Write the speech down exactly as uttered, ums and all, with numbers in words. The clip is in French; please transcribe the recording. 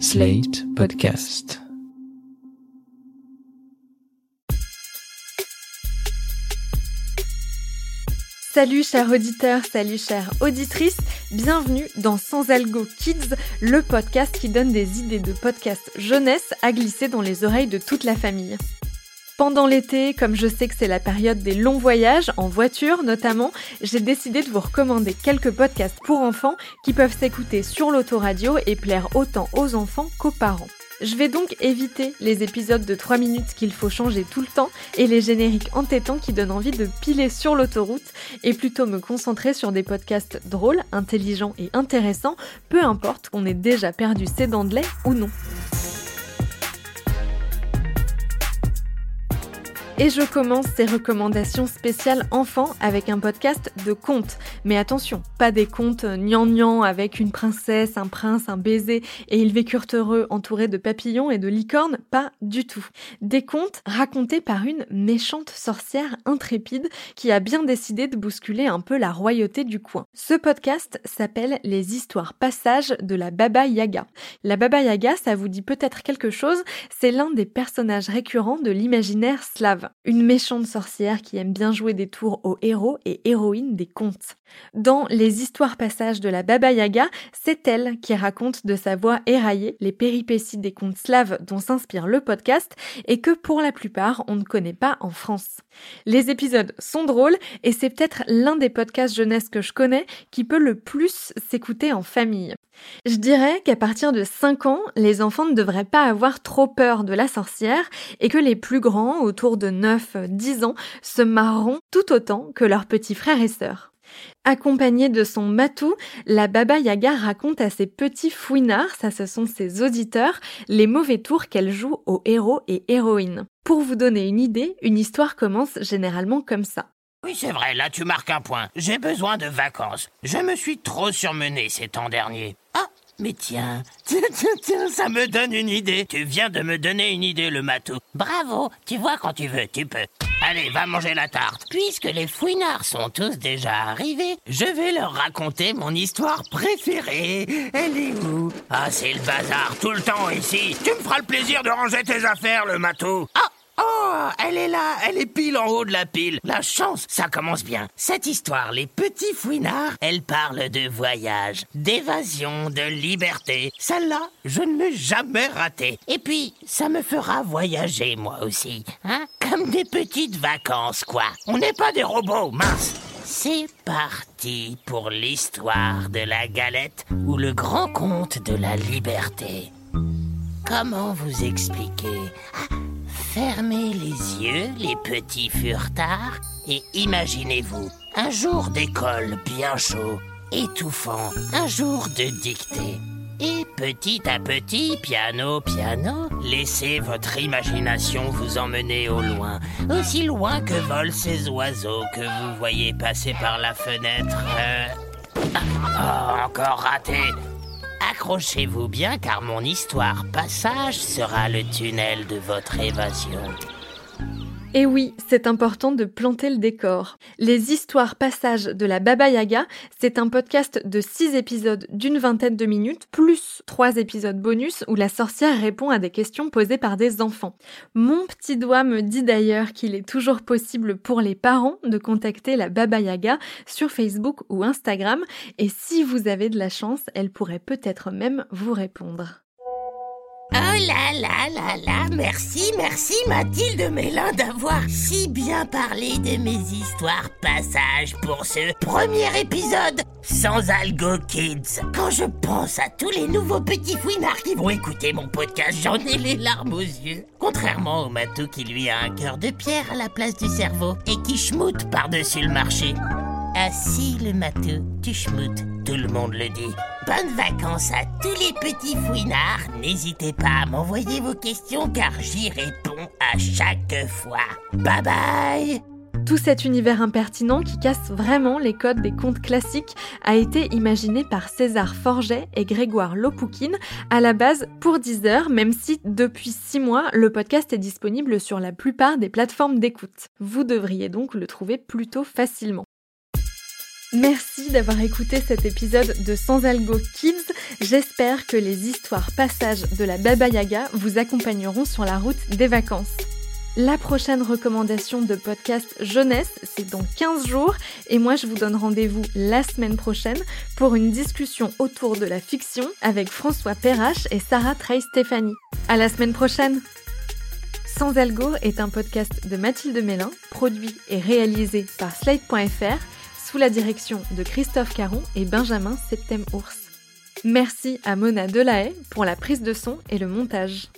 Slate Podcast. Salut chers auditeurs, salut chères auditrices, bienvenue dans Sans Algo Kids, le podcast qui donne des idées de podcast jeunesse à glisser dans les oreilles de toute la famille. Pendant l'été, comme je sais que c'est la période des longs voyages, en voiture notamment, j'ai décidé de vous recommander quelques podcasts pour enfants qui peuvent s'écouter sur l'autoradio et plaire autant aux enfants qu'aux parents. Je vais donc éviter les épisodes de trois minutes qu'il faut changer tout le temps et les génériques entêtants qui donnent envie de piler sur l'autoroute et plutôt me concentrer sur des podcasts drôles, intelligents et intéressants, peu importe qu'on ait déjà perdu ses dents de lait ou non. Et je commence ces recommandations spéciales enfants avec un podcast de contes. Mais attention, pas des contes gnangnang avec une princesse, un prince, un baiser et ils vécurent heureux entourés de papillons et de licornes, pas du tout. Des contes racontés par une méchante sorcière intrépide qui a bien décidé de bousculer un peu la royauté du coin. Ce podcast s'appelle Les Histoires pas-sages de la Baba Yaga. La Baba Yaga, ça vous dit peut-être quelque chose, c'est l'un des personnages récurrents de l'imaginaire slave. Une méchante sorcière qui aime bien jouer des tours aux héros et héroïnes des contes. Dans Les Histoires pas-sages de la Baba Yaga, c'est elle qui raconte de sa voix éraillée les péripéties des contes slaves dont s'inspire le podcast et que pour la plupart on ne connaît pas en France. Les épisodes sont drôles et c'est peut-être l'un des podcasts jeunesse que je connais qui peut le plus s'écouter en famille. Je dirais qu'à partir de cinq ans, les enfants ne devraient pas avoir trop peur de la sorcière et que les plus grands, autour de neuf à dix ans, se marreront tout autant que leurs petits frères et sœurs. Accompagnée de son matou, la Baba Yaga raconte à ses petits fouinards, ça ce sont ses auditeurs, les mauvais tours qu'elle joue aux héros et héroïnes. Pour vous donner une idée, une histoire commence généralement comme ça. Oui, c'est vrai, là tu marques un point. J'ai besoin de vacances. Je me suis trop surmenée ces temps derniers. Ah, mais tiens, tiens, tiens, tiens, ça me donne une idée. Tu viens de me donner une idée, le matou. Bravo, tu vois quand tu veux, tu peux. Allez, va manger la tarte. Puisque les fouinards sont tous déjà arrivés, je vais leur raconter mon histoire préférée. Elle est où? Ah, c'est le bazar, tout le temps ici. Tu me feras le plaisir de ranger tes affaires, le matou. Ah! Oh, elle est là, elle est pile en haut de la pile. La chance, ça commence bien. Cette histoire, les petits fouinards, elle parle de voyage, d'évasion, de liberté. Celle-là, je ne l'ai jamais ratée. Et puis, ça me fera voyager moi aussi, hein? Comme des petites vacances, quoi. On n'est pas des robots, mince. C'est parti pour l'histoire de la galette ou le grand conte de la liberté. Comment vous expliquer ? Fermez les yeux, les petits furtards, et imaginez-vous un jour d'école bien chaud, étouffant, un jour de dictée. Et petit à petit, piano, piano, laissez votre imagination vous emmener au loin, aussi loin que volent ces oiseaux que vous voyez passer par la fenêtre. Euh... Oh, encore raté! Accrochez-vous bien car mon histoire passage sera le tunnel de votre évasion. Et oui, c'est important de planter le décor. Les Histoires passages de la Baba Yaga, c'est un podcast de six épisodes d'une vingtaine de minutes, plus trois épisodes bonus où la sorcière répond à des questions posées par des enfants. Mon petit doigt me dit d'ailleurs qu'il est toujours possible pour les parents de contacter la Baba Yaga sur Facebook ou Instagram, et si vous avez de la chance, elle pourrait peut-être même vous répondre. Oh là là là là, merci, merci Matilde Meslin d'avoir si bien parlé de mes histoires passages pour ce premier épisode Sans Algo Kids. Quand je pense à tous les nouveaux petits fouinards qui vont écouter mon podcast, j'en ai les larmes aux yeux. Contrairement au matou qui lui a un cœur de pierre à la place du cerveau et qui schmoute par-dessus le marché. Ah si le matou, tu schmoutes, tout le monde le dit. Bonnes vacances à tous les petits fouinards. N'hésitez pas à m'envoyer vos questions car j'y réponds à chaque fois. Bye bye! Tout cet univers impertinent qui casse vraiment les codes des contes classiques a été imaginé par César Forget et Grégoire Lopoukhine à la base pour Deezer, même si depuis six mois, le podcast est disponible sur la plupart des plateformes d'écoute. Vous devriez donc le trouver plutôt facilement. Merci d'avoir écouté cet épisode de Sans Algo Kids. J'espère que les histoires passages de la Baba Yaga vous accompagneront sur la route des vacances. La prochaine recommandation de podcast jeunesse, c'est dans quinze jours et moi je vous donne rendez-vous la semaine prochaine pour une discussion autour de la fiction avec François Perrache et Sarah Tray-Stéphanie. À la semaine prochaine! Sans Algo est un podcast de Matilde Meslin, produit et réalisé par Slate point F R sous la direction de Christophe Carron et Benjamin Septem-Ours. Merci à Mona Delahaye pour la prise de son et le montage.